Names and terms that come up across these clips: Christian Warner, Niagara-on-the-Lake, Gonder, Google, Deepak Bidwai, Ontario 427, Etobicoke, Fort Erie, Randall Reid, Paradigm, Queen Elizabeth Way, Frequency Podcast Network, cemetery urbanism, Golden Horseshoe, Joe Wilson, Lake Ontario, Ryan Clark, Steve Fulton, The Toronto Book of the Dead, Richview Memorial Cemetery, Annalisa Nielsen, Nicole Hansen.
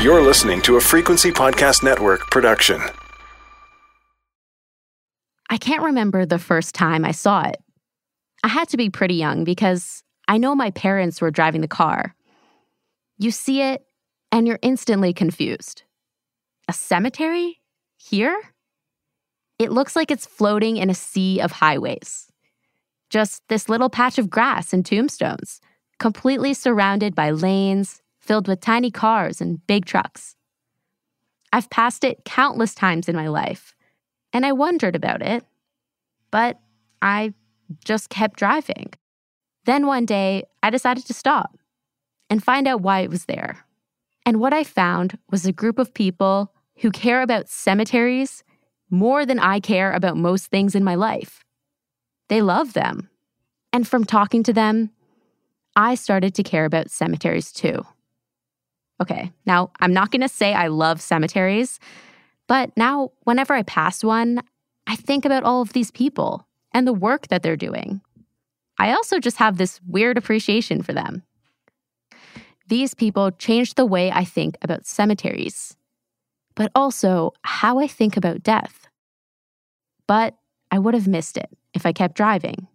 You're listening to a Frequency Podcast Network production. I can't remember the first time I saw it. I had to be pretty young because I know my parents were driving the car. You see it, and you're instantly confused. A cemetery? Here? It looks like it's floating in a sea of highways. Just this little patch of grass and tombstones, completely surrounded by lanes filled with tiny cars and big trucks. I've passed it countless times in my life, and I wondered about it, but I just kept driving. Then one day, I decided to stop and find out why it was there. And what I found was a group of people who care about cemeteries more than I care about most things in my life. They love them. And from talking to them, I started to care about cemeteries too. Okay, now I'm not going to say I love cemeteries, but now whenever I pass one, I think about all of these people and the work that they're doing. I also just have this weird appreciation for them. These people changed the way I think about cemeteries, but also how I think about death. But I would have missed it if I kept driving.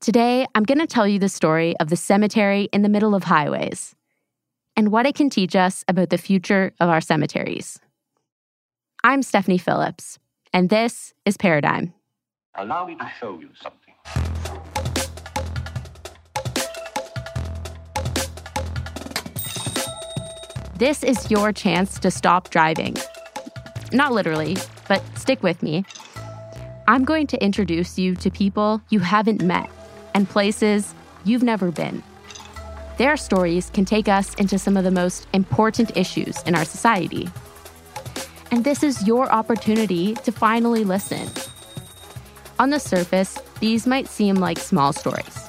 Today, I'm going to tell you the story of the cemetery in the middle of highways and what it can teach us about the future of our cemeteries. I'm Stephanie Phillips, and this is Paradigm. Allow me to show you something. This is your chance to stop driving. Not literally, but stick with me. I'm going to introduce you to people you haven't met and places you've never been. Their stories can take us into some of the most important issues in our society. And this is your opportunity to finally listen. On the surface, these might seem like small stories,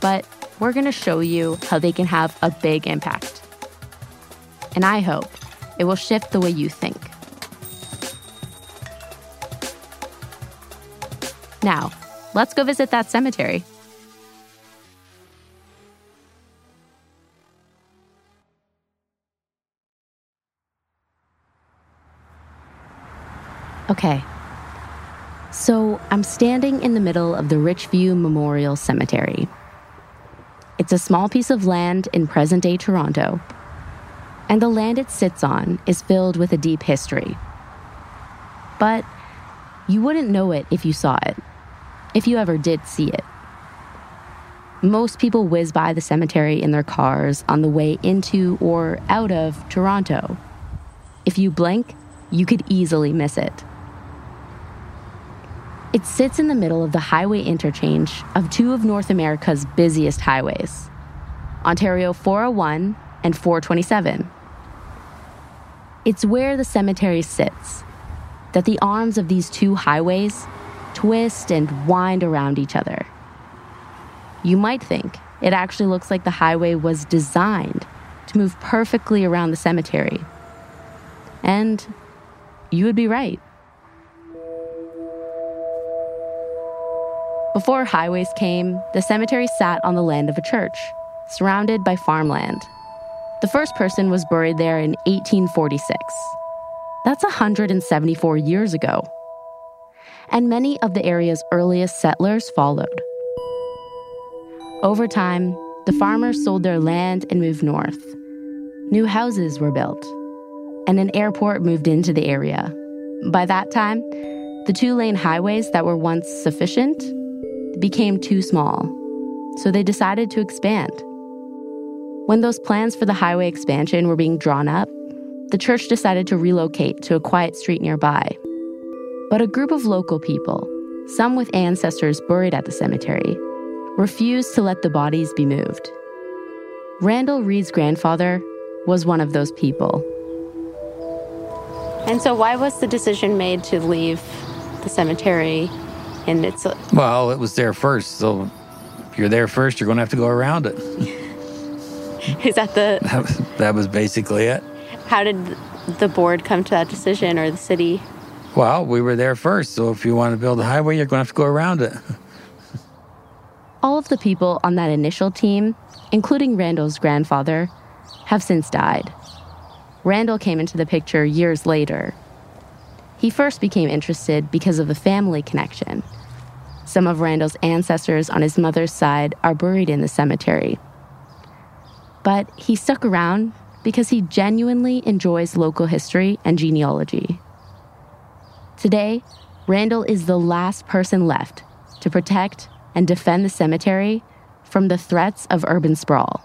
but we're going to show you how they can have a big impact. And I hope it will shift the way you think. Now, let's go visit that cemetery. Okay, so I'm standing in the middle of the Richview Memorial Cemetery. It's a small piece of land in present-day Toronto, and the land it sits on is filled with a deep history. But you wouldn't know it if you saw it, if you ever did see it. Most people whiz by the cemetery in their cars on the way into or out of Toronto. If you blink, you could easily miss it. It sits in the middle of the highway interchange of two of North America's busiest highways, Ontario 401 and 427. It's where the cemetery sits, that the arms of these two highways twist and wind around each other. You might think it actually looks like the highway was designed to move perfectly around the cemetery. And you would be right. Before highways came, the cemetery sat on the land of a church, surrounded by farmland. The first person was buried there in 1846. That's 174 years ago. And many of the area's earliest settlers followed. Over time, the farmers sold their land and moved north. New houses were built, and an airport moved into the area. By that time, the two-lane highways that were once sufficient became too small, so they decided to expand. When those plans for the highway expansion were being drawn up, the church decided to relocate to a quiet street nearby. But a group of local people, some with ancestors buried at the cemetery, refused to let the bodies be moved. Randall Reid's grandfather was one of those people. And so why was the decision made to leave the cemetery in its... Well, it was there first, so if you're there first, you're going to have to go around it. Is that the... That was basically it. How did the board come to that decision, or the city? Well, we were there first, so if you want to build a highway, you're going to have to go around it. All of the people on that initial team, including Randall's grandfather, have since died. Randall came into the picture years later. He first became interested because of the family connection. Some of Randall's ancestors on his mother's side are buried in the cemetery. But he stuck around because he genuinely enjoys local history and genealogy. Today, Randall is the last person left to protect and defend the cemetery from the threats of urban sprawl.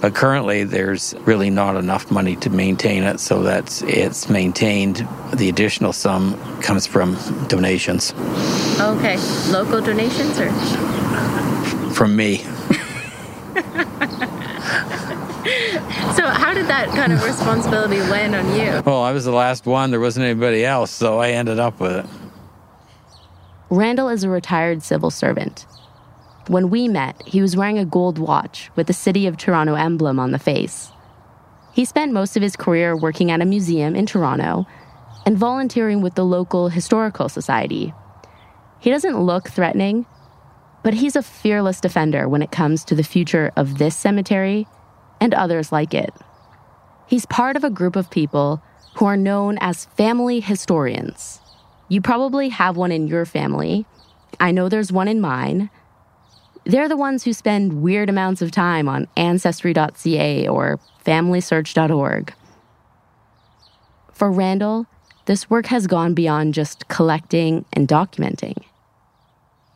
But currently, there's really not enough money to maintain it, so that it's maintained. The additional sum comes from donations. Okay. Local donations or? From me. So how did that kind of responsibility land on you? Well, I was the last one. There wasn't anybody else, so I ended up with it. Randall is a retired civil servant. When we met, he was wearing a gold watch with the City of Toronto emblem on the face. He spent most of his career working at a museum in Toronto and volunteering with the local historical society. He doesn't look threatening, but he's a fearless defender when it comes to the future of this cemetery and others like it. He's part of a group of people who are known as family historians. You probably have one in your family. I know there's one in mine. They're the ones who spend weird amounts of time on Ancestry.ca or FamilySearch.org. For Randall, this work has gone beyond just collecting and documenting.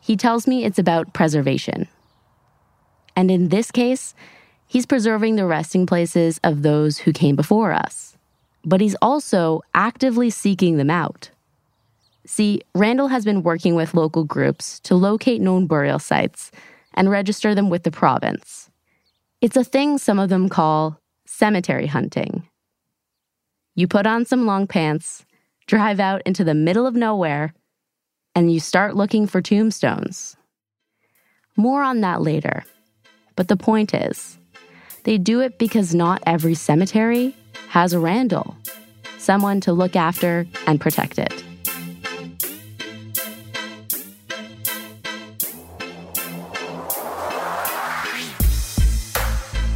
He tells me it's about preservation. And in this case, he's preserving the resting places of those who came before us. But he's also actively seeking them out. See, Randall has been working with local groups to locate known burial sites and register them with the province. It's a thing some of them call cemetery hunting. You put on some long pants, drive out into the middle of nowhere, and you start looking for tombstones. More on that later. But the point is, they do it because not every cemetery has a Randall, someone to look after and protect it.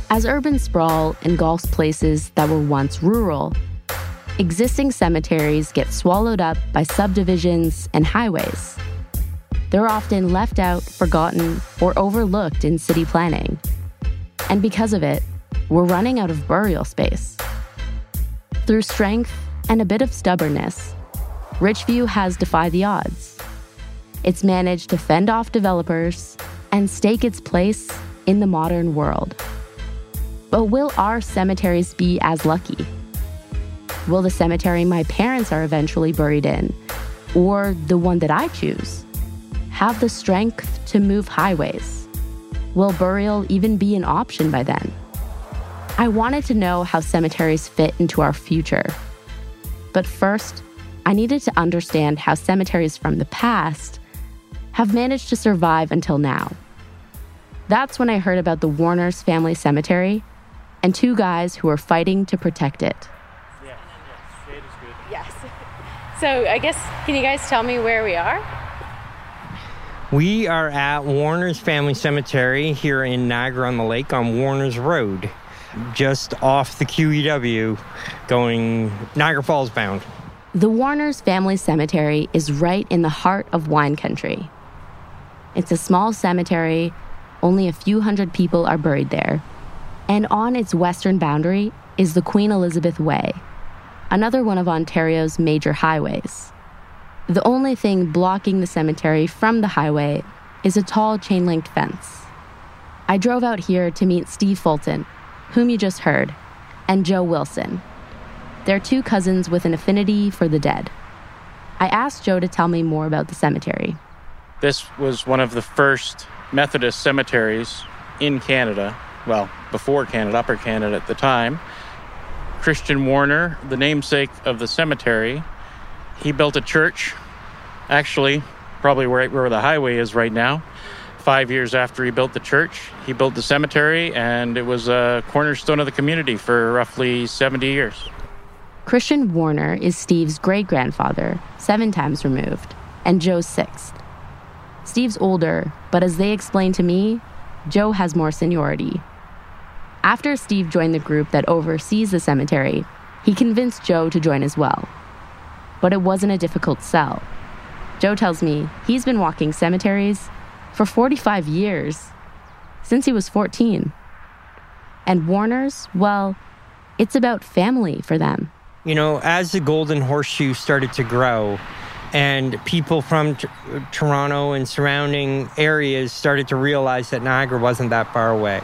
As urban sprawl engulfs places that were once rural, existing cemeteries get swallowed up by subdivisions and highways. They're often left out, forgotten, or overlooked in city planning. And because of it, we're running out of burial space. Through strength and a bit of stubbornness, Richview has defied the odds. It's managed to fend off developers and stake its place in the modern world. But will our cemeteries be as lucky? Will the cemetery my parents are eventually buried in, or the one that I choose, have the strength to move highways? Will burial even be an option by then? I wanted to know how cemeteries fit into our future. But first, I needed to understand how cemeteries from the past have managed to survive until now. That's when I heard about the Warner's Family Cemetery and two guys who are fighting to protect it. Yeah, shade is good. Yes. So I guess, can you guys tell me where we are? We are at Warner's Family Cemetery here in Niagara-on-the-Lake on Warner's Road, just off the QEW going Niagara Falls bound. The Warner's Family Cemetery is right in the heart of wine country. It's a small cemetery. Only a few hundred people are buried there. And on its western boundary is the Queen Elizabeth Way, another one of Ontario's major highways. The only thing blocking the cemetery from the highway is a tall chain-linked fence. I drove out here to meet Steve Fulton, whom you just heard, and Joe Wilson. They're two cousins with an affinity for the dead. I asked Joe to tell me more about the cemetery. This was one of the first Methodist cemeteries in Canada, well, before Canada, Upper Canada at the time. Christian Warner, the namesake of the cemetery, he built a church, actually, probably right where the highway is right now. 5 years after he built the church, he built the cemetery, and it was a cornerstone of the community for roughly 70 years. Christian Warner is Steve's great-grandfather, 7 times removed, and Joe's 6th. Steve's older, but as they explained to me, Joe has more seniority. After Steve joined the group that oversees the cemetery, he convinced Joe to join as well. But it wasn't a difficult sell. Joe tells me he's been walking cemeteries for 45 years, since he was 14. And Warner's, well, it's about family for them. You know, as the Golden Horseshoe started to grow and people from Toronto and surrounding areas started to realize that Niagara wasn't that far away.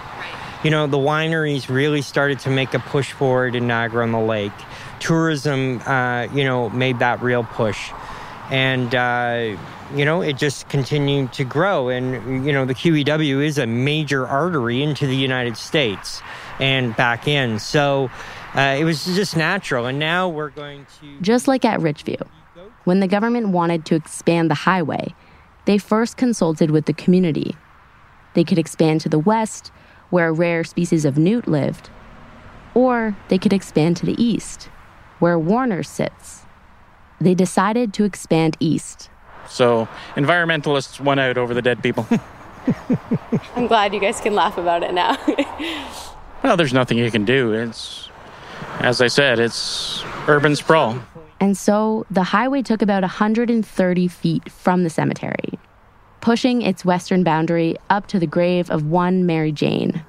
You know, the wineries really started to make a push forward in Niagara-on-the-Lake. Tourism, made that real push. And, it just continued to grow. And, the QEW is a major artery into the United States and back in. So it was just natural. And now we're going to... Just like at Richview, when the government wanted to expand the highway, they first consulted with the community. They could expand to the west, where a rare species of newt lived, or they could expand to the east, where Warner sits. They decided to expand east. So environmentalists won out over the dead people. I'm glad you guys can laugh about it now. Well, there's nothing you can do. It's, as I said, it's urban sprawl. And so the highway took about 130 feet from the cemetery, pushing its western boundary up to the grave of one Mary Jane.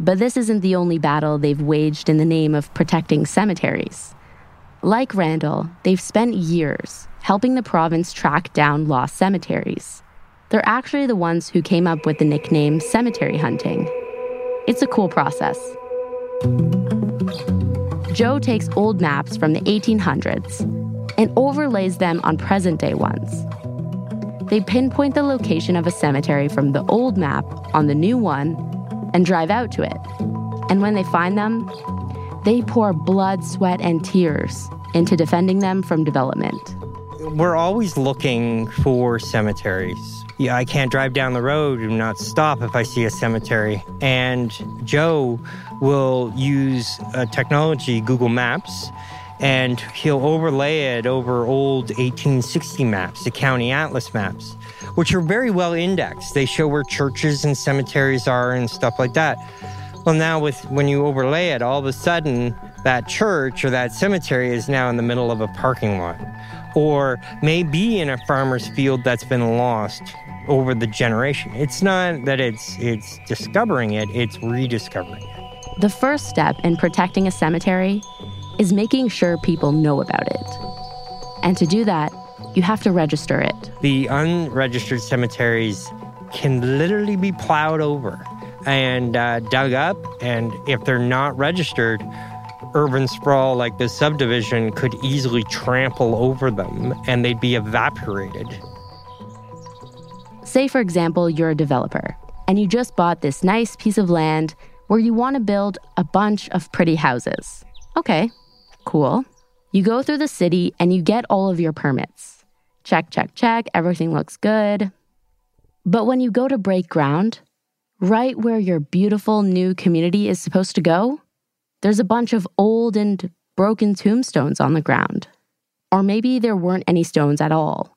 But this isn't the only battle they've waged in the name of protecting cemeteries. Like Randall, they've spent years helping the province track down lost cemeteries. They're actually the ones who came up with the nickname cemetery hunting. It's a cool process. Joe takes old maps from the 1800s and overlays them on present-day ones. They pinpoint the location of a cemetery from the old map on the new one and drive out to it. And when they find them, they pour blood, sweat, and tears into defending them from development. We're always looking for cemeteries. Yeah, I can't drive down the road and not stop if I see a cemetery. And Joe will use a technology, Google Maps, and he'll overlay it over old 1860 maps, the county atlas maps, which are very well indexed. They show where churches and cemeteries are and stuff like that. Well, now when you overlay it, all of a sudden that church or that cemetery is now in the middle of a parking lot, or maybe in a farmer's field that's been lost over the generation. It's not that it's discovering it, it's rediscovering it. The first step in protecting a cemetery is making sure people know about it. And to do that, you have to register it. The unregistered cemeteries can literally be plowed over and dug up, and if they're not registered, urban sprawl like this subdivision could easily trample over them and they'd be evaporated. Say, for example, you're a developer and you just bought this nice piece of land where you want to build a bunch of pretty houses. Okay. Cool. You go through the city and you get all of your permits. Check, check, check. Everything looks good. But when you go to break ground, right where your beautiful new community is supposed to go, there's a bunch of old and broken tombstones on the ground. Or maybe there weren't any stones at all.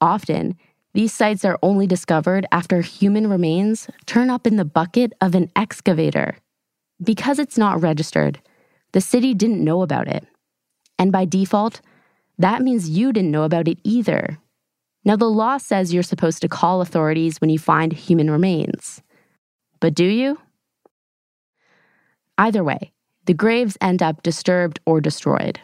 Often, these sites are only discovered after human remains turn up in the bucket of an excavator. Because it's not registered, the city didn't know about it. And by default, that means you didn't know about it either. Now, the law says you're supposed to call authorities when you find human remains. But do you? Either way, the graves end up disturbed or destroyed.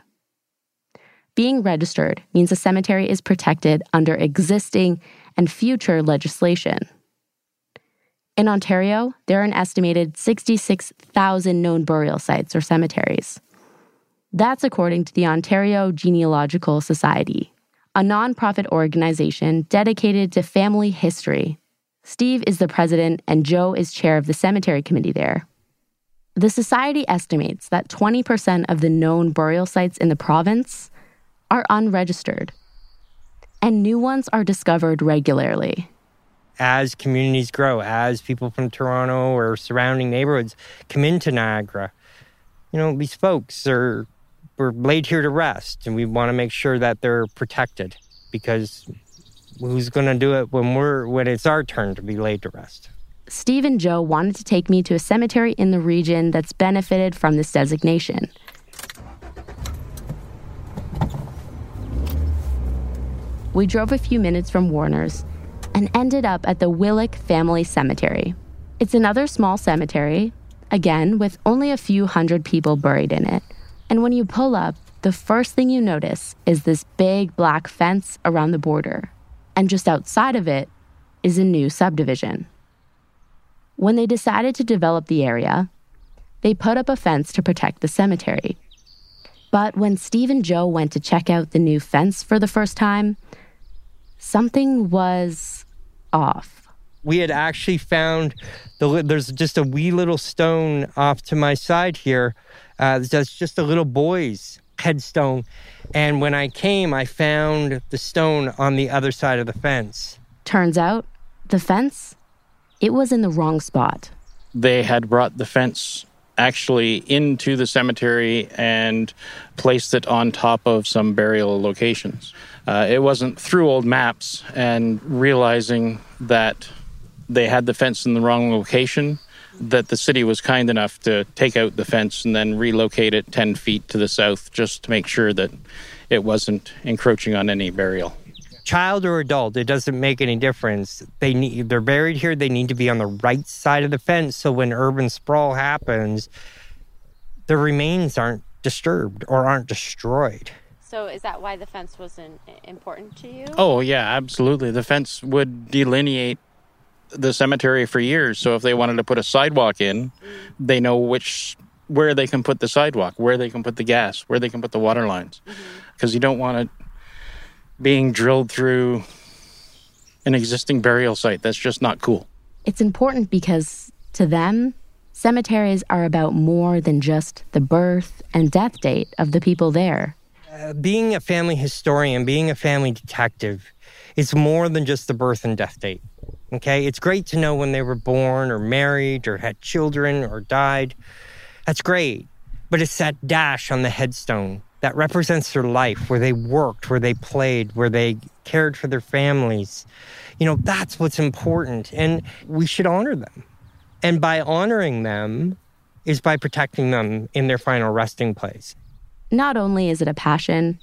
Being registered means a cemetery is protected under existing and future legislation. In Ontario, there are an estimated 66,000 known burial sites or cemeteries. That's according to the Ontario Genealogical Society, a nonprofit organization dedicated to family history. Steve is the president and Joe is chair of the cemetery committee there. The society estimates that 20% of the known burial sites in the province are unregistered, and new ones are discovered regularly. As communities grow, as people from Toronto or surrounding neighborhoods come into Niagara, these folks were laid here to rest, and we want to make sure that they're protected, because who's going to do it when it's our turn to be laid to rest? Steve and Joe wanted to take me to a cemetery in the region that's benefited from this designation. We drove a few minutes from Warner's and ended up at the Willick Family Cemetery. It's another small cemetery, again, with only a few hundred people buried in it. And when you pull up, the first thing you notice is this big black fence around the border. And just outside of it is a new subdivision. When they decided to develop the area, they put up a fence to protect the cemetery. But when Steve and Joe went to check out the new fence for the first time, something was off. We had actually found, there's just a wee little stone off to my side here. That's just a little boy's headstone. And when I came, I found the stone on the other side of the fence. Turns out, the fence, it was in the wrong spot. They had brought the fence actually into the cemetery and placed it on top of some burial locations. It wasn't through old maps and realizing that they had the fence in the wrong location, that the city was kind enough to take out the fence and then relocate it 10 feet to the south just to make sure that it wasn't encroaching on any burial. Child or adult, it doesn't make any difference. They're buried here, they need to be on the right side of the fence so when urban sprawl happens, the remains aren't disturbed or aren't destroyed. So is that why the fence wasn't important to you? Oh, yeah, absolutely. The fence would delineate the cemetery for years, so if they wanted to put a sidewalk in, they know where they can put the sidewalk, where they can put the gas, where they can put the water lines, because you don't want it being drilled through an existing burial site. That's just not cool. It's important because, to them, cemeteries are about more than just the birth and death date of the people there. Being a family historian, being a family detective, it's more than just the birth and death date, okay? It's great to know when they were born or married or had children or died. That's great, but it's that dash on the headstone that represents their life, where they worked, where they played, where they cared for their families. You know, that's what's important, and we should honor them. And by honoring them is by protecting them in their final resting place. Not only is it a passion,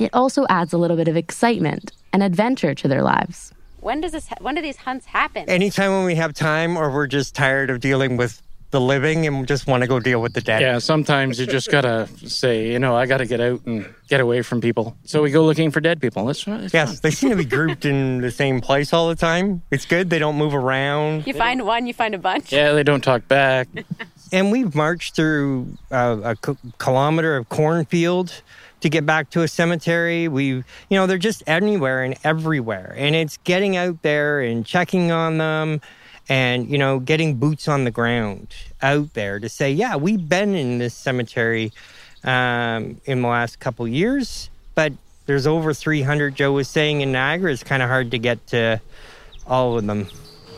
it also adds a little bit of excitement and adventure to their lives. When do these hunts happen? Anytime when we have time or we're just tired of dealing with the living and just want to go deal with the dead. Yeah, sometimes you just gotta say, you know, I gotta get out and get away from people. So we go looking for dead people. Yes, they seem to be grouped in the same place all the time. It's good, they don't move around. You find one, you find a bunch. Yeah, they don't talk back. And we've marched through a kilometer of cornfield to get back to a cemetery. They're just anywhere and everywhere. And it's getting out there and checking on them. And, you know, getting boots on the ground out there to say, yeah, we've been in this cemetery in the last couple years, but there's over 300, Joe was saying, in Niagara. It's kind of hard to get to all of them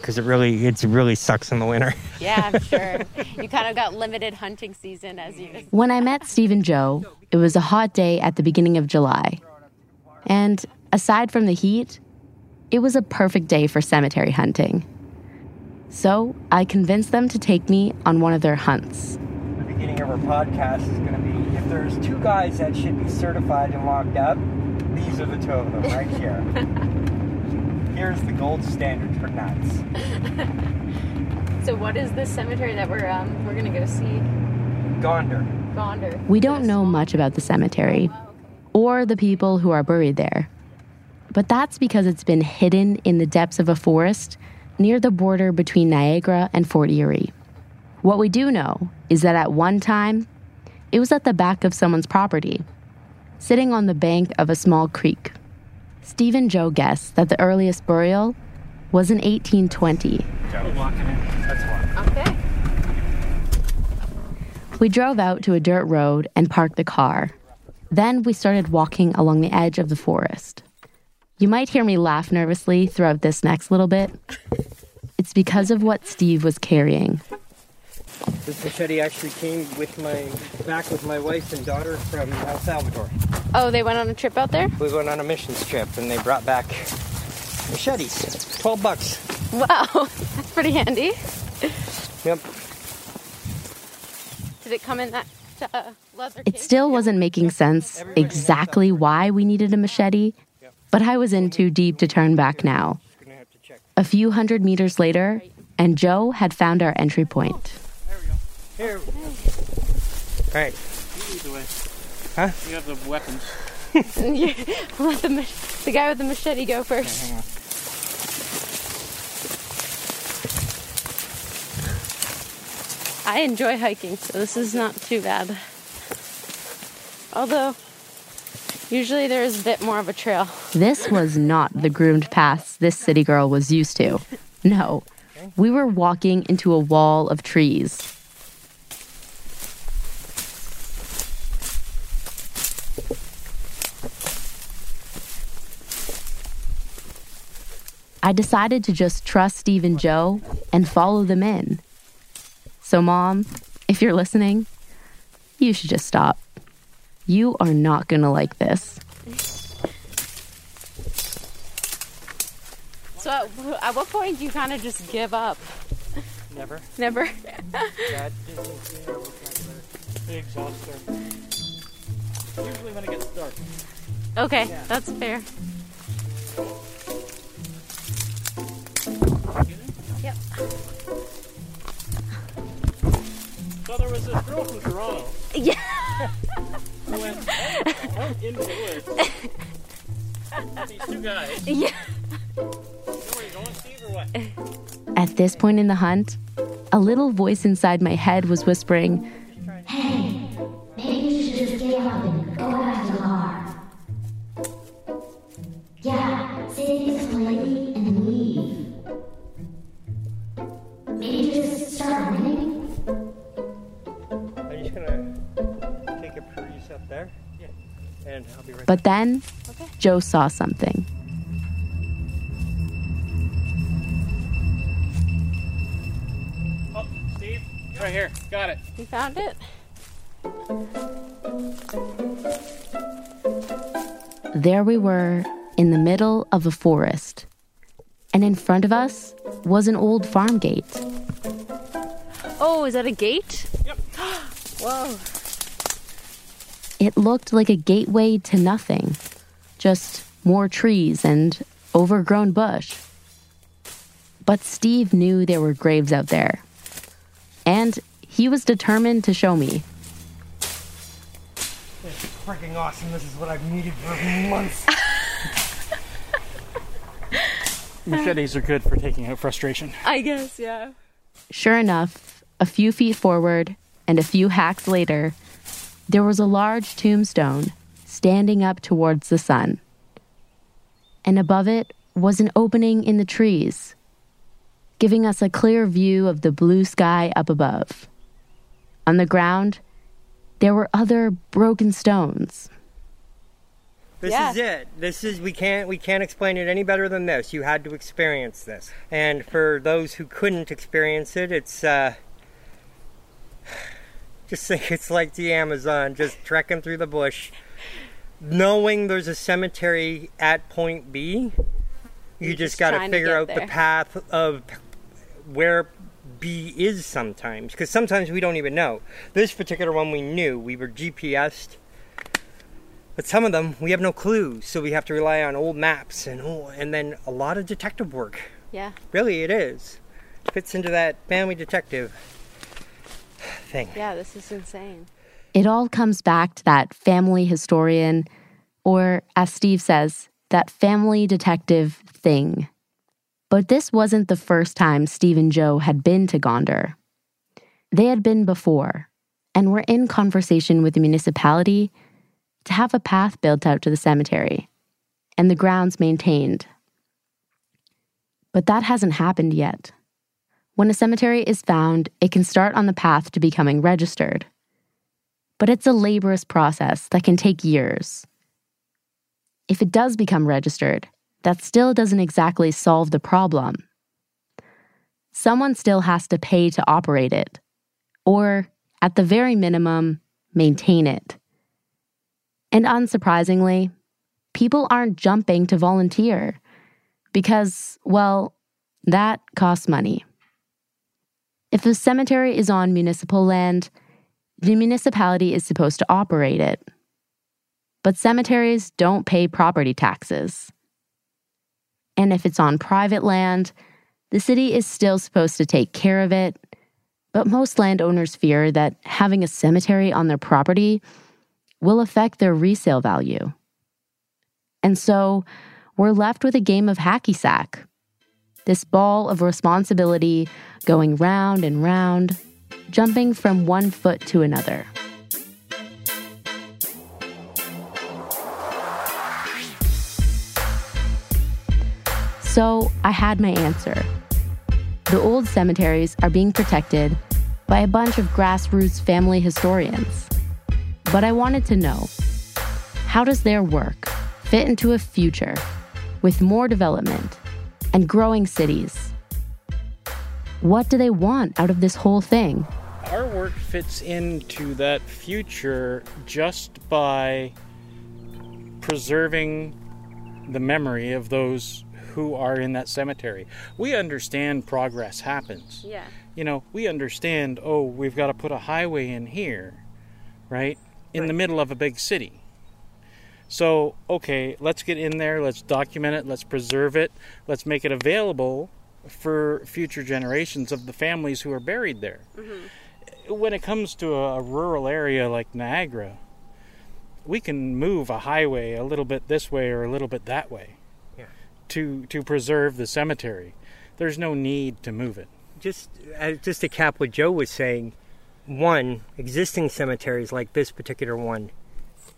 because it really sucks in the winter. Yeah, I'm sure. You kind of got limited hunting season as you... When I met Steve and Joe, it was a hot day at the beginning of July. And aside from the heat, it was a perfect day for cemetery hunting. So I convinced them to take me on one of their hunts. The beginning of our podcast is going to be, if there's two guys that should be certified and locked up, these are the two of them right here. Here's the gold standard for nuts. So what is this cemetery that we're going to go see? Gonder. We don't know much about the cemetery or the people who are buried there. But that's because it's been hidden in the depths of a forest near the border between Niagara and Fort Erie. What we do know is that at one time, it was at the back of someone's property, sitting on the bank of a small creek. Steve and Joe guessed that the earliest burial was in 1820. Joe, walking in. Let's walk. Okay. We drove out to a dirt road and parked the car. Then we started walking along the edge of the forest. You might hear me laugh nervously throughout this next little bit. It's because of what Steve was carrying. This machete actually came with my wife and daughter from El Salvador. Oh, they went on a trip out there? We went on a missions trip, and they brought back machetes. $12. Wow. pretty handy. Yep. Did it come in that leather case? It still wasn't making sense exactly why we needed a machete, but I was in too deep to turn back now. A few hundred meters later, and Joe had found our entry point. There we go. Here. All right. You lead the way. Huh? You have the weapons. I'll let the guy with the machete go first. Okay, hang on. I enjoy hiking, so this is not too bad. Although, usually there is a bit more of a trail. This was not the groomed pass this city girl was used to. No, we were walking into a wall of trees. I decided to just trust Steve and Joe and follow them in. So, Mom, if you're listening, you should just stop. You are not going to like this. So at what point do you kind of just give up? Never. Never? That just the exhauster. Usually when it gets dark. Okay, yeah. That's fair. Yep. So there was this girl from Toronto. Yeah. Who went out into the woods with these two guys. Yeah. At this point in the hunt, a little voice inside my head was whispering, "Hey, maybe you should just give up and go back to the car. Yeah, say things politely and then leave. Maybe just start running." Are you just gonna take a peruse up there? Yeah. And I'll be right back. But then, Joe saw something. Right here. Got it. You found it? There we were in the middle of a forest. And in front of us was an old farm gate. Oh, is that a gate? Yep. Whoa. It looked like a gateway to nothing. Just more trees and overgrown bush. But Steve knew there were graves out there. And he was determined to show me. This is freaking awesome. This is what I've needed for months. Machetes are good for taking out frustration. I guess, yeah. Sure enough, a few feet forward and a few hacks later, there was a large tombstone standing up towards the sun. And above it was an opening in the trees, giving us a clear view of the blue sky up above. On the ground, there were other broken stones. This is it. We can't explain it any better than this. You had to experience this. And for those who couldn't experience it, it's just think it's like the Amazon, just trekking through the bush, knowing there's a cemetery at point B. You just got to figure out the path of where B is sometimes, because sometimes we don't even know. This particular one we knew. We were GPSed, but some of them we have no clue, so we have to rely on old maps and then a lot of detective work. Yeah. Really, it is. It fits into that family detective thing. Yeah, this is insane. It all comes back to that family historian, or as Steve says, that family detective thing. But this wasn't the first time Steve and Joe had been to Gonder. They had been before, and were in conversation with the municipality to have a path built out to the cemetery, and the grounds maintained. But that hasn't happened yet. When a cemetery is found, it can start on the path to becoming registered. But it's a laborious process that can take years. If it does become registered, that still doesn't exactly solve the problem. Someone still has to pay to operate it, or, at the very minimum, maintain it. And unsurprisingly, people aren't jumping to volunteer because, well, that costs money. If a cemetery is on municipal land, the municipality is supposed to operate it. But cemeteries don't pay property taxes. And if it's on private land, the city is still supposed to take care of it, but most landowners fear that having a cemetery on their property will affect their resale value. And so we're left with a game of hacky sack, this ball of responsibility going round and round, jumping from one foot to another. So I had my answer. The old cemeteries are being protected by a bunch of grassroots family historians. But I wanted to know, how does their work fit into a future with more development and growing cities? What do they want out of this whole thing? Our work fits into that future just by preserving the memory of those who are in that cemetery. We understand progress happens. Yeah. You know, we understand, oh, we've got to put a highway in here, right? In the middle of a big city. So, okay, let's get in there, let's document it, let's preserve it, let's make it available for future generations of the families who are buried there. Mm-hmm. When it comes to a rural area like Niagara, we can move a highway a little bit this way or a little bit that way. To preserve the cemetery. There's no need to move it. Just to cap what Joe was saying, one, existing cemeteries like this particular one,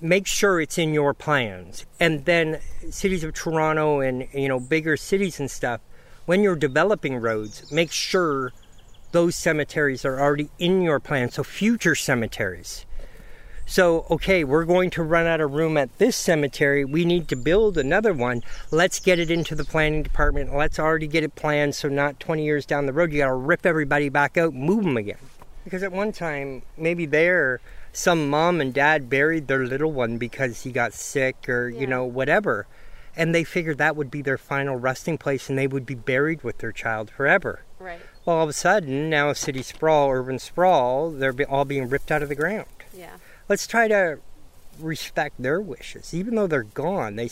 make sure it's in your plans. And then cities of Toronto and, you know, bigger cities and stuff, when you're developing roads, make sure those cemeteries are already in your plans, so future cemeteries. So, okay, we're going to run out of room at this cemetery. We need to build another one. Let's get it into the planning department. Let's already get it planned so not 20 years down the road, you got to rip everybody back out, move them again. Because at one time, maybe there, some mom and dad buried their little one because he got sick or, you know, whatever. And they figured that would be their final resting place and they would be buried with their child forever. Right. Well, all of a sudden, now city sprawl, urban sprawl, they're all being ripped out of the ground. Yeah. Let's try to respect their wishes. Even though they're gone, they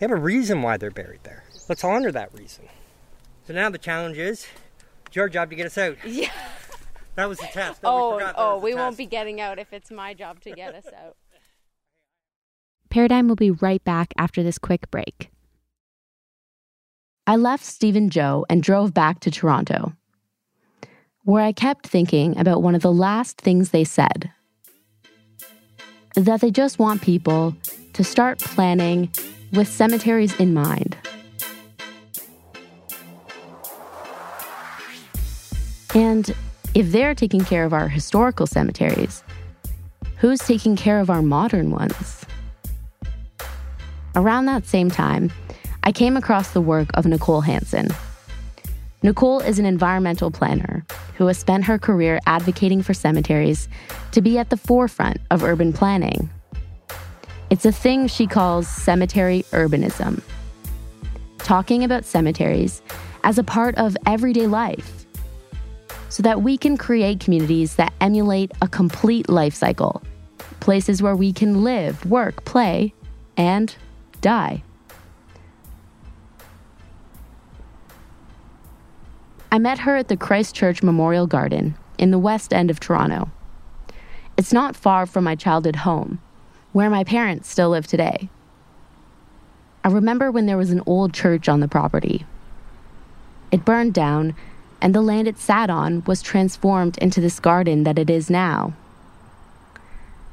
have a reason why they're buried there. Let's honor that reason. So now the challenge is, it's your job to get us out. Yeah. That was the test. We won't be getting out if it's my job to get us out. Paradigm will be right back after this quick break. I left Steve and Joe and drove back to Toronto, where I kept thinking about one of the last things they said. That they just want people to start planning with cemeteries in mind. And if they're taking care of our historical cemeteries, who's taking care of our modern ones? Around that same time, I came across the work of Nicole Hansen. Nicole is an environmental planner who has spent her career advocating for cemeteries to be at the forefront of urban planning. It's a thing she calls cemetery urbanism, talking about cemeteries as a part of everyday life so that we can create communities that emulate a complete life cycle, places where we can live, work, play, and die. I met her at the Christ Church Memorial Garden in the west end of Toronto. It's not far from my childhood home, where my parents still live today. I remember when there was an old church on the property. It burned down, and the land it sat on was transformed into this garden that it is now.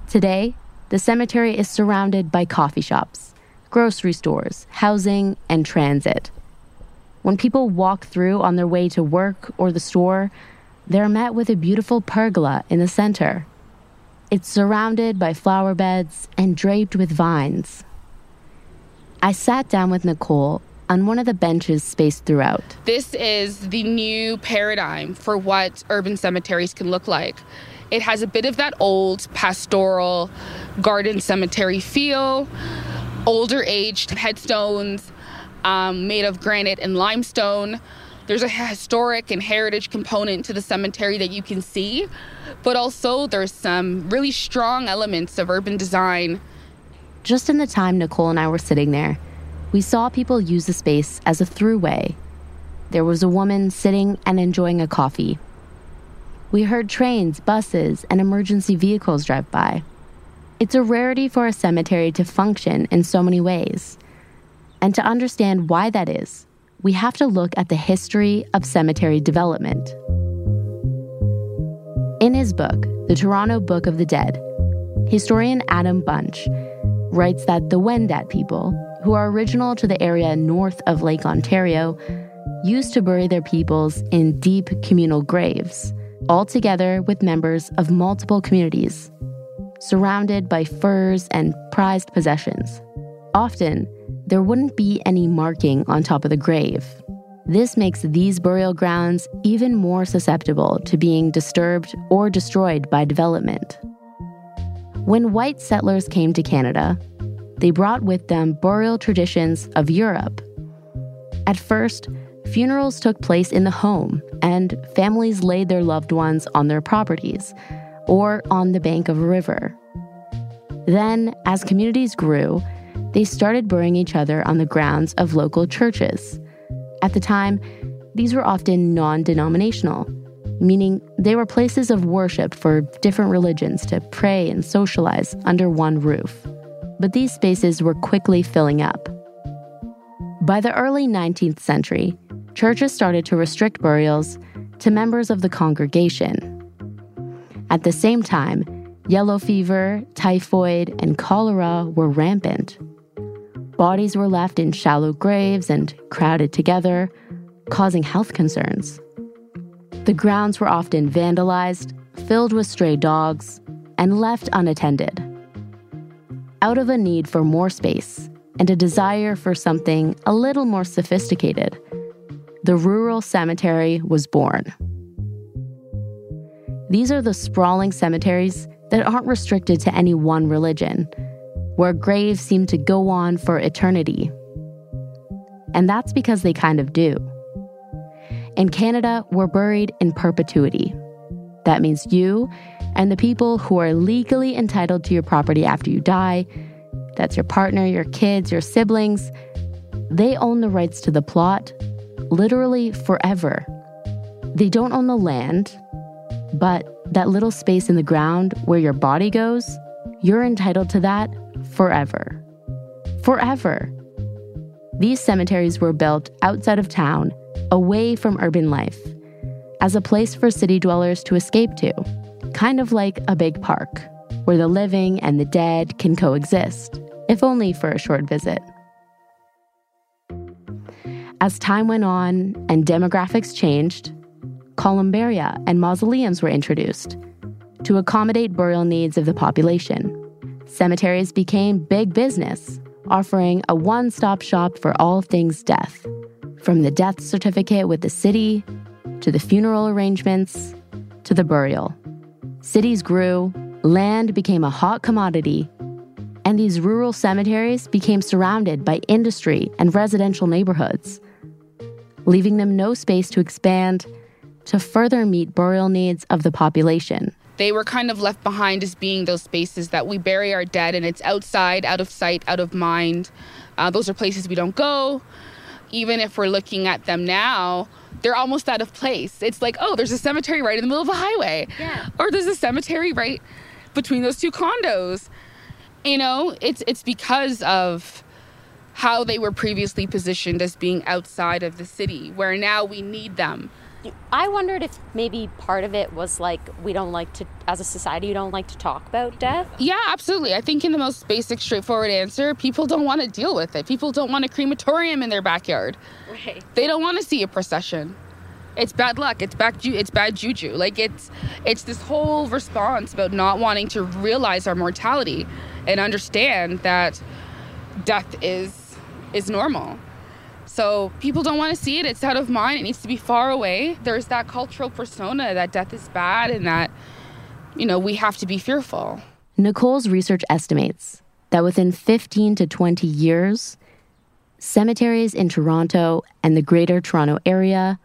Today, the cemetery is surrounded by coffee shops, grocery stores, housing, and transit. When people walk through on their way to work or the store, they're met with a beautiful pergola in the center. It's surrounded by flower beds and draped with vines. I sat down with Nicole on one of the benches spaced throughout. This is the new paradigm for what urban cemeteries can look like. It has a bit of that old pastoral garden cemetery feel, older aged headstones, made of granite and limestone, There's a historic and heritage component to the cemetery that you can see, but also there's some really strong elements of urban design. Just in the time Nicole and I were sitting there, we saw people use the space as a throughway. There was a woman sitting and enjoying a coffee. We heard trains, buses, and emergency vehicles drive by. It's a rarity for a cemetery to function in so many ways. And to understand why that is, we have to look at the history of cemetery development. In his book, The Toronto Book of the Dead, historian Adam Bunch writes that the Wendat people, who are original to the area north of Lake Ontario, used to bury their peoples in deep communal graves, all together with members of multiple communities, surrounded by furs and prized possessions. Often, there wouldn't be any marking on top of the grave. This makes these burial grounds even more susceptible to being disturbed or destroyed by development. When white settlers came to Canada, they brought with them burial traditions of Europe. At first, funerals took place in the home, and families laid their loved ones on their properties or on the bank of a river. Then, as communities grew, they started burying each other on the grounds of local churches. At the time, these were often non-denominational, meaning they were places of worship for different religions to pray and socialize under one roof. But these spaces were quickly filling up. By the early 19th century, churches started to restrict burials to members of the congregation. At the same time, yellow fever, typhoid, and cholera were rampant. Bodies were left in shallow graves and crowded together, causing health concerns. The grounds were often vandalized, filled with stray dogs, and left unattended. Out of a need for more space and a desire for something a little more sophisticated, the rural cemetery was born. These are the sprawling cemeteries that aren't restricted to any one religion, where graves seem to go on for eternity. And that's because they kind of do. In Canada, we're buried in perpetuity. That means you and the people who are legally entitled to your property after you die, that's your partner, your kids, your siblings, they own the rights to the plot, literally forever. They don't own the land, but that little space in the ground where your body goes, you're entitled to that forever. Forever. These cemeteries were built outside of town, away from urban life, as a place for city dwellers to escape to, kind of like a big park, where the living and the dead can coexist, if only for a short visit. As time went on and demographics changed, columbaria and mausoleums were introduced to accommodate burial needs of the population. Cemeteries became big business, offering a one-stop shop for all things death, from the death certificate with the city, to the funeral arrangements, to the burial. Cities grew, land became a hot commodity, and these rural cemeteries became surrounded by industry and residential neighborhoods, leaving them no space to expand to further meet burial needs of the population. They were kind of left behind as being those spaces that we bury our dead, and it's outside, out of sight, out of mind. Those are places we don't go. Even if we're looking at them now, they're almost out of place. It's like, oh, there's a cemetery right in the middle of a highway. Yeah. Or there's a cemetery right between those two condos. You know, it's because of how they were previously positioned as being outside of the city, where now we need them. I wondered if maybe part of it was like, we don't like to, as a society, you don't like to talk about death? Yeah, absolutely. I think in the most basic, straightforward answer, people don't want to deal with it. People don't want a crematorium in their backyard. Right. They don't want to see a procession. It's bad luck. It's bad juju. Like, it's this whole response about not wanting to realize our mortality and understand that death is normal. So people don't want to see it. It's out of mind. It needs to be far away. There's that cultural persona that death is bad and that, you know, we have to be fearful. Nicole's research estimates that within 15 to 20 years, cemeteries in Toronto and the Greater Toronto Area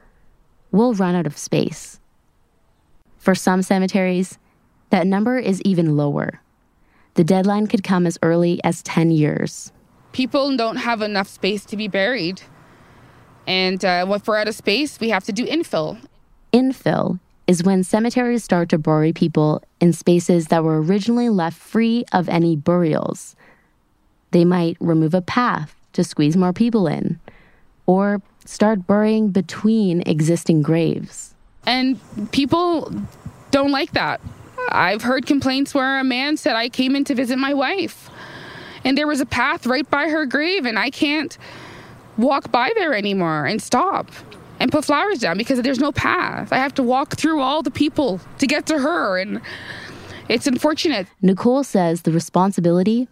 we'll run out of space. For some cemeteries, that number is even lower. The deadline could come as early as 10 years. People don't have enough space to be buried. And if we're out of space, we have to do infill. Infill is when cemeteries start to bury people in spaces that were originally left free of any burials. They might remove a path to squeeze more people in, or start burying between existing graves. And people don't like that. I've heard complaints where a man said, I came in to visit my wife, and there was a path right by her grave, and I can't walk by there anymore and stop and put flowers down because there's no path. I have to walk through all the people to get to her, and it's unfortunate. Nicole says the responsibility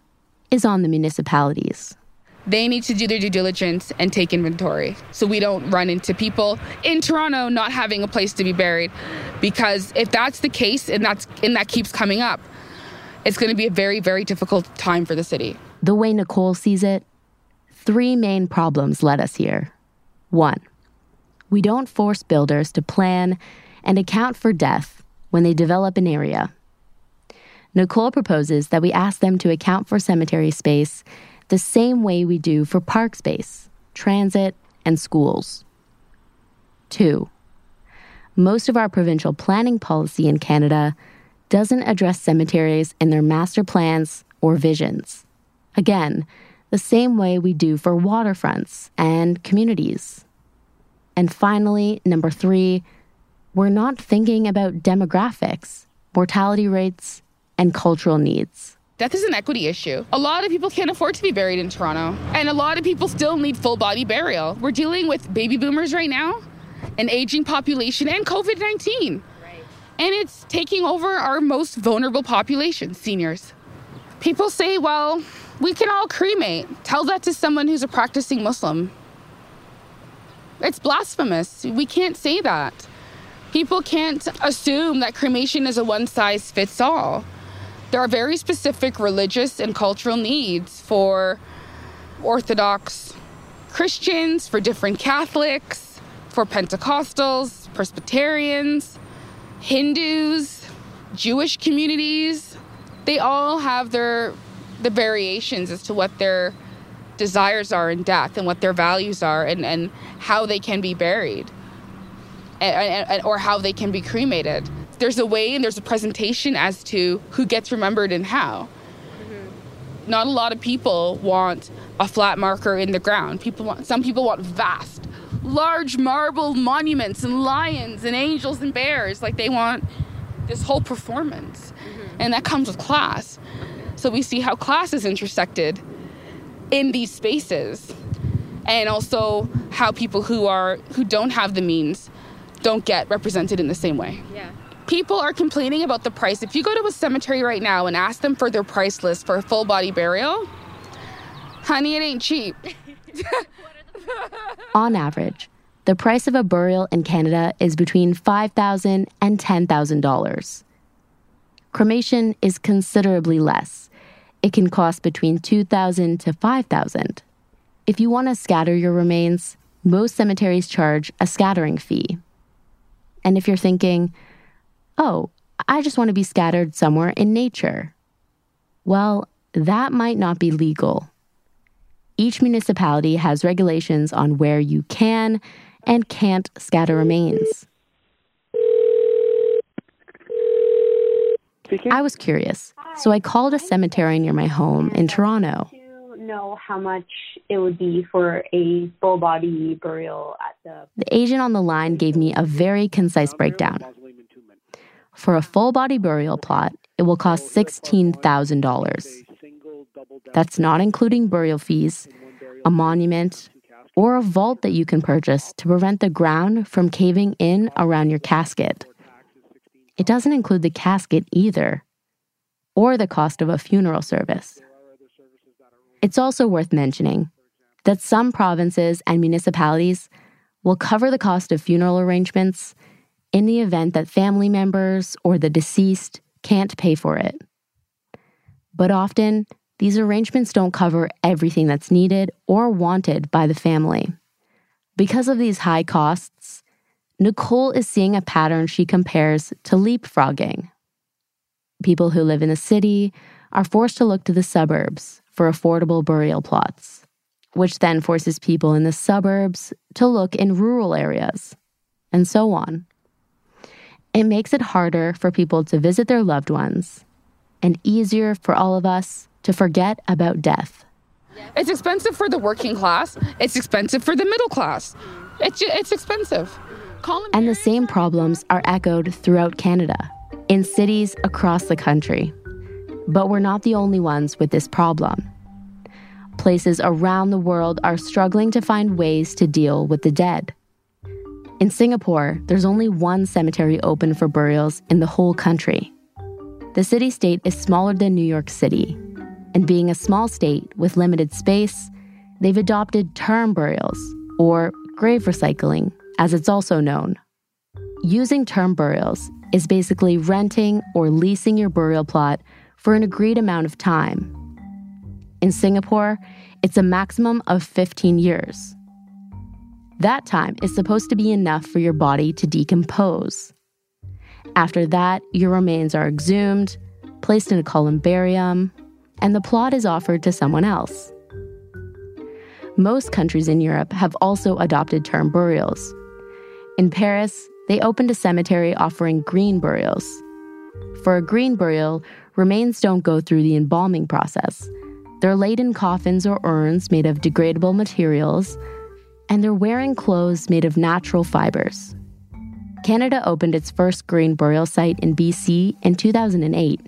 is on the municipalities. They need to do their due diligence and take inventory so we don't run into people in Toronto not having a place to be buried, because if that's the case and that keeps coming up, it's going to be a very, very difficult time for the city. The way Nicole sees it, three main problems led us here. One, we don't force builders to plan and account for death when they develop an area. Nicole proposes that we ask them to account for cemetery space the same way we do for park space, transit, and schools. 2. Most of our provincial planning policy in Canada doesn't address cemeteries in their master plans or visions. Again, the same way we do for waterfronts and communities. And finally, number 3, we're not thinking about demographics, mortality rates, and cultural needs. Death is an equity issue. A lot of people can't afford to be buried in Toronto, and a lot of people still need full-body burial. We're dealing with baby boomers right now, an aging population, and COVID-19. Right. And it's taking over our most vulnerable population, seniors. People say, well, we can all cremate. Tell that to someone who's a practicing Muslim. It's blasphemous. We can't say that. People can't assume that cremation is a one-size-fits-all. There are very specific religious and cultural needs for Orthodox Christians, for different Catholics, for Pentecostals, Presbyterians, Hindus, Jewish communities. They all have the variations as to what their desires are in death and what their values are and how they can be buried and or how they can be cremated. There's a way and there's a presentation as to who gets remembered and how. Mm-hmm. Not a lot of people want a flat marker in the ground. Some people want vast, large marble monuments and lions and angels and bears. Like, they want this whole performance. Mm-hmm. And that comes with class. So we see how class is intersected in these spaces, and also how people who don't have the means don't get represented in the same way. Yeah. People are complaining about the price. If you go to a cemetery right now and ask them for their price list for a full-body burial, honey, it ain't cheap. On average, the price of a burial in Canada is between $5,000 and $10,000. Cremation is considerably less. It can cost between $2,000 to $5,000. If you want to scatter your remains, most cemeteries charge a scattering fee. And if you're thinking, oh, I just want to be scattered somewhere in nature, well, that might not be legal. Each municipality has regulations on where you can and can't scatter remains. Speaking? I was curious, so I called a cemetery near my home in Toronto. To know how much it would be for a full-body burial at the agent on the line gave me a very concise breakdown. For a full-body burial plot, it will cost $16,000. That's not including burial fees, a monument, or a vault that you can purchase to prevent the ground from caving in around your casket. It doesn't include the casket either, or the cost of a funeral service. It's also worth mentioning that some provinces and municipalities will cover the cost of funeral arrangements in the event that family members or the deceased can't pay for it. But often, these arrangements don't cover everything that's needed or wanted by the family. Because of these high costs, Nicole is seeing a pattern she compares to leapfrogging. People who live in the city are forced to look to the suburbs for affordable burial plots, which then forces people in the suburbs to look in rural areas, and so on. It makes it harder for people to visit their loved ones and easier for all of us to forget about death. It's expensive for the working class. It's expensive for the middle class. It's expensive. And the same problems are echoed throughout Canada, in cities across the country. But we're not the only ones with this problem. Places around the world are struggling to find ways to deal with the dead. In Singapore, there's only one cemetery open for burials in the whole country. The city-state is smaller than New York City, and being a small state with limited space, they've adopted term burials, or grave recycling, as it's also known. Using term burials is basically renting or leasing your burial plot for an agreed amount of time. In Singapore, it's a maximum of 15 years. That time is supposed to be enough for your body to decompose. After that, your remains are exhumed, placed in a columbarium, and the plot is offered to someone else. Most countries in Europe have also adopted term burials. In Paris, they opened a cemetery offering green burials. For a green burial, remains don't go through the embalming process. They're laid in coffins or urns made of degradable materials, and they're wearing clothes made of natural fibers. Canada opened its first green burial site in BC in 2008.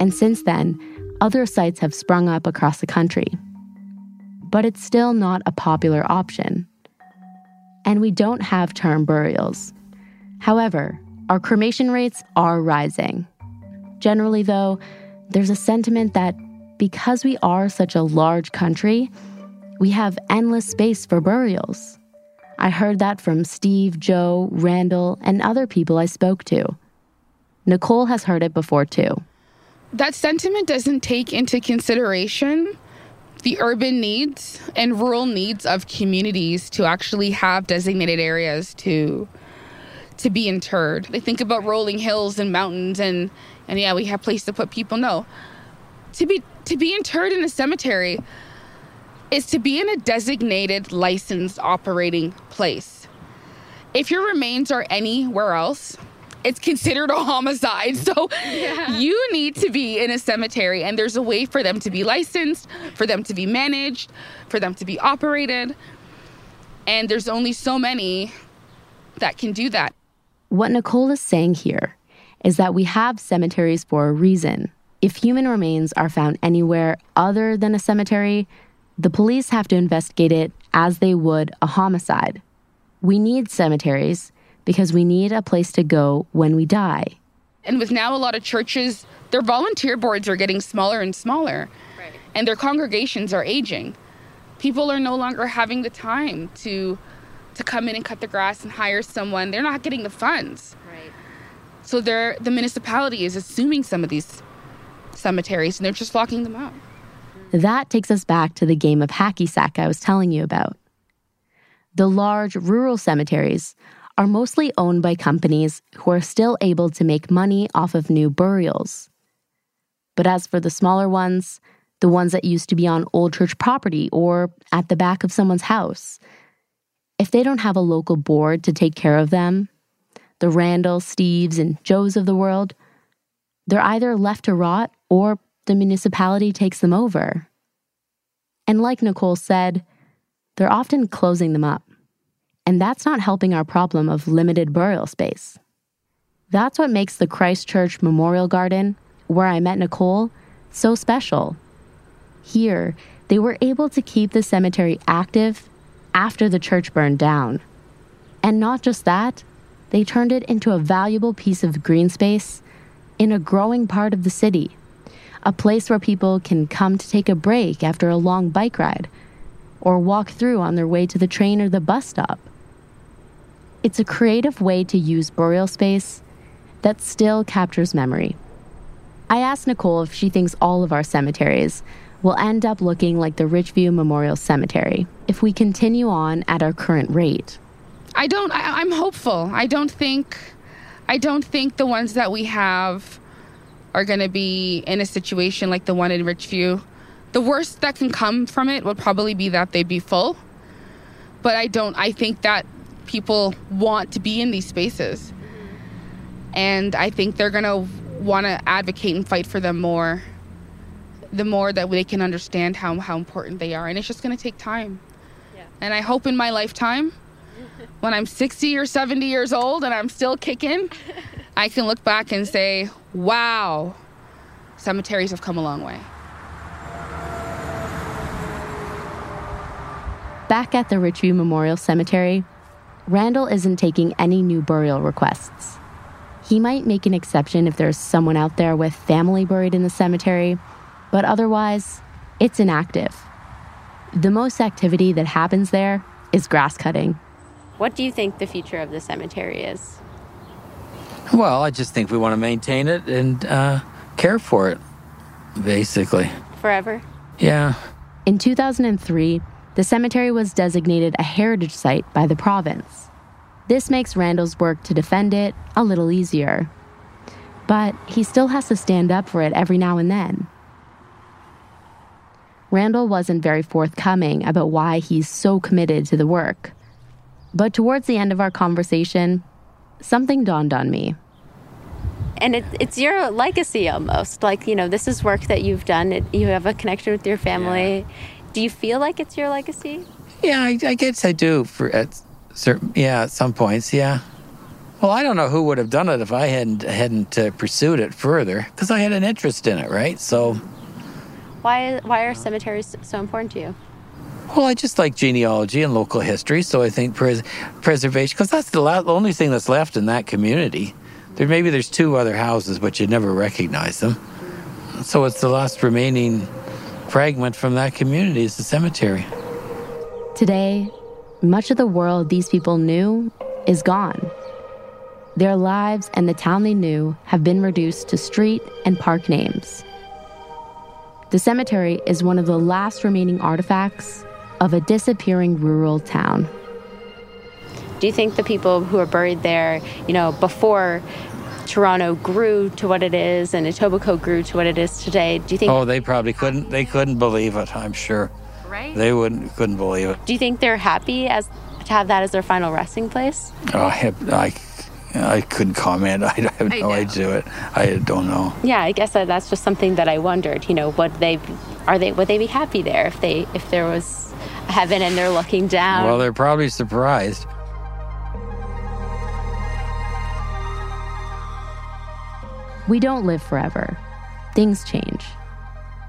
And since then, other sites have sprung up across the country. But it's still not a popular option. And we don't have term burials. However, our cremation rates are rising. Generally, though, there's a sentiment that because we are such a large country, we have endless space for burials. I heard that from Steve, Joe, Randall, and other people I spoke to. Nicole has heard it before, too. That sentiment doesn't take into consideration the urban needs and rural needs of communities to actually have designated areas to be interred. They think about rolling hills and mountains and yeah, we have place to put people. No. To be interred in a cemetery is to be in a designated, licensed operating place. If your remains are anywhere else, it's considered a homicide. So you need to be in a cemetery, and there's a way for them to be licensed, for them to be managed, for them to be operated. And there's only so many that can do that. What Nicole is saying here is that we have cemeteries for a reason. If human remains are found anywhere other than a cemetery, the police have to investigate it as they would a homicide. We need cemeteries because we need a place to go when we die. And with now a lot of churches, their volunteer boards are getting smaller and smaller, right, and their congregations are aging. People are no longer having the time to come in and cut the grass and hire someone. They're not getting the funds. Right. So the municipality is assuming some of these cemeteries, and they're just locking them up. That takes us back to the game of hacky sack I was telling you about. The large rural cemeteries are mostly owned by companies who are still able to make money off of new burials. But as for the smaller ones, the ones that used to be on old church property or at the back of someone's house, if they don't have a local board to take care of them, the Randall, Steves, and Joes of the world, they're either left to rot or the municipality takes them over. And like Nicole said, they're often closing them up. And that's not helping our problem of limited burial space. That's what makes the Christ Church Memorial Garden, where I met Nicole, so special. Here, they were able to keep the cemetery active after the church burned down. And not just that, they turned it into a valuable piece of green space in a growing part of the city, a place where people can come to take a break after a long bike ride or walk through on their way to the train or the bus stop. It's a creative way to use burial space that still captures memory. I asked Nicole if she thinks all of our cemeteries will end up looking like the Richview Memorial Cemetery if we continue on at our current rate. I'm hopeful. I don't think the ones that we have are going to be in a situation like the one in Richview. The worst that can come from it would probably be that they'd be full. But I think that people want to be in these spaces. And I think they're going to want to advocate and fight for them more, the more that they can understand how important they are. And it's just going to take time. Yeah. And I hope in my lifetime, when I'm 60 or 70 years old and I'm still kicking, I can look back and say, wow, cemeteries have come a long way. Back at the Richview Memorial Cemetery, Randall isn't taking any new burial requests. He might make an exception if there's someone out there with family buried in the cemetery, but otherwise, it's inactive. The most activity that happens there is grass cutting. What do you think the future of the cemetery is? Well, I just think we want to maintain it and care for it, basically. Forever? Yeah. In 2003, the cemetery was designated a heritage site by the province. This makes Randall's work to defend it a little easier. But he still has to stand up for it every now and then. Randall wasn't very forthcoming about why he's so committed to the work. But towards the end of our conversation, something dawned on me. And it's your legacy almost. Like, this is work that you've done. You have a connection with your family. Yeah. Do you feel like it's your legacy? Yeah, I guess I do. At some points, yeah. Well, I don't know who would have done it if I hadn't pursued it further, because I had an interest in it, right? So, why are cemeteries so important to you? Well, I just like genealogy and local history, so I think preservation, because that's the only thing that's left in that community. Maybe there's two other houses, but you never recognize them. So it's the last remaining fragment from that community is the cemetery. Today, much of the world these people knew is gone. Their lives and the town they knew have been reduced to street and park names. The cemetery is one of the last remaining artifacts of a disappearing rural town. Do you think the people who are buried there, before Toronto grew to what it is and Etobicoke grew to what it is today, do you think... Oh, they probably couldn't. They couldn't believe it, I'm sure. Right? They couldn't believe it. Do you think they're happy to have that as their final resting place? Oh, I couldn't comment. I have no idea. I don't know. Yeah, I guess that's just something that I wondered. Would they be happy there if there was heaven and they're looking down? Well, they're probably surprised. We don't live forever. Things change.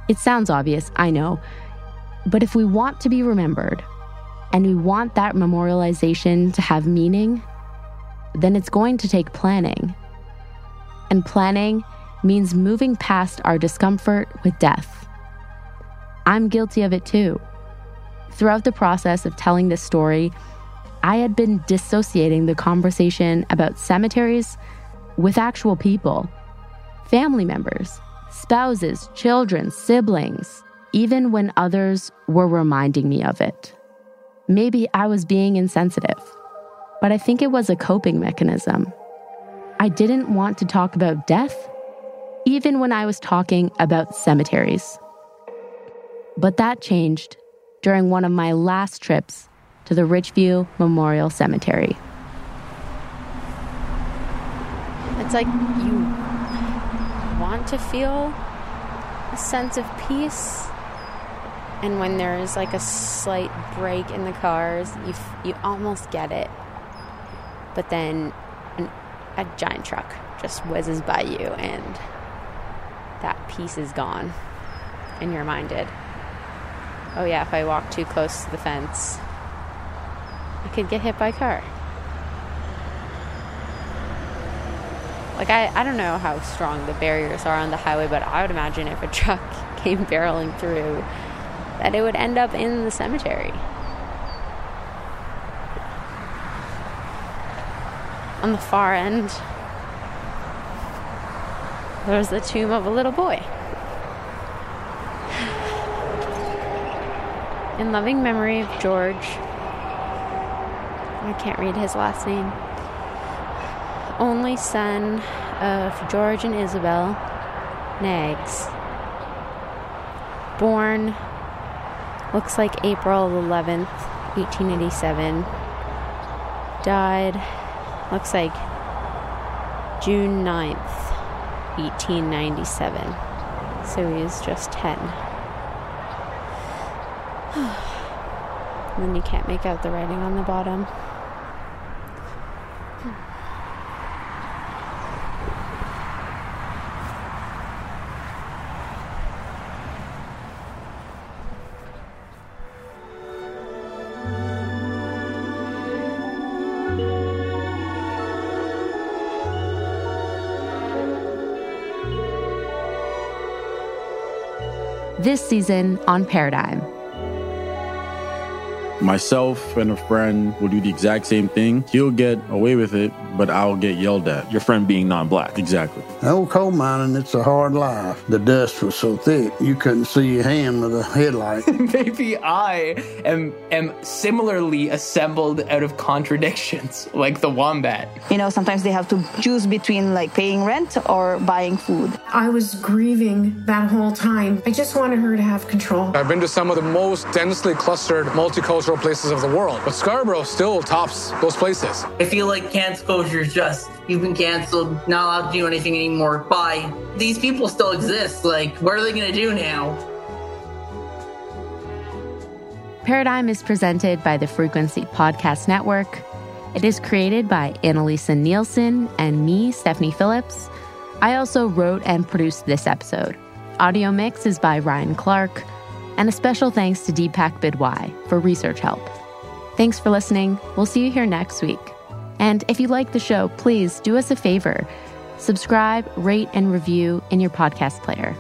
It sounds obvious, I know. But if we want to be remembered, and we want that memorialization to have meaning, then it's going to take planning. And planning means moving past our discomfort with death. I'm guilty of it too. Throughout the process of telling this story, I had been dissociating the conversation about cemeteries with actual people, family members, spouses, children, siblings, even when others were reminding me of it. Maybe I was being insensitive. But I think it was a coping mechanism. I didn't want to talk about death, even when I was talking about cemeteries. But that changed during one of my last trips to the Richview Memorial Cemetery. It's like you want to feel a sense of peace. And when there is like a slight break in the cars, you almost get it. But then a giant truck just whizzes by you and that piece is gone. And you're reminded, oh yeah, if I walk too close to the fence, I could get hit by a car. Like, I don't know how strong the barriers are on the highway, but I would imagine if a truck came barreling through, that it would end up in the cemetery. On the far end, there's the tomb of a little boy. In loving memory of George, I can't read his last name, only son of George and Isabel Nags, born looks like April 11th, 1887, died looks like June 9th, 1897. So he was just 10. And then you can't make out the writing on the bottom. This season on Paradigm. Myself and a friend will do the exact same thing. He'll get away with it, but I'll get yelled at. Your friend being non-black. Exactly. Old coal mining, it's a hard life. The dust was so thick, you couldn't see your hand with a headlight. Maybe I am similarly assembled out of contradictions, like the wombat. You know, sometimes they have to choose between, like, paying rent or buying food. I was grieving that whole time. I just wanted her to have control. I've been to some of the most densely clustered multicultural places of the world, but Scarborough still tops those places. I feel like cancel culture is just, you've been canceled, not allowed to do anything anymore, bye. These people still exist, like, what are they going to do now? Paradigm is presented by the Frequency Podcast Network. It is created by Annalisa Nielsen and me, Stephanie Phillips. I also wrote and produced this episode. Audio mix is by Ryan Clark. And a special thanks to Deepak Bidwai for research help. Thanks for listening. We'll see you here next week. And if you like the show, please do us a favor. Subscribe, rate, and review in your podcast player.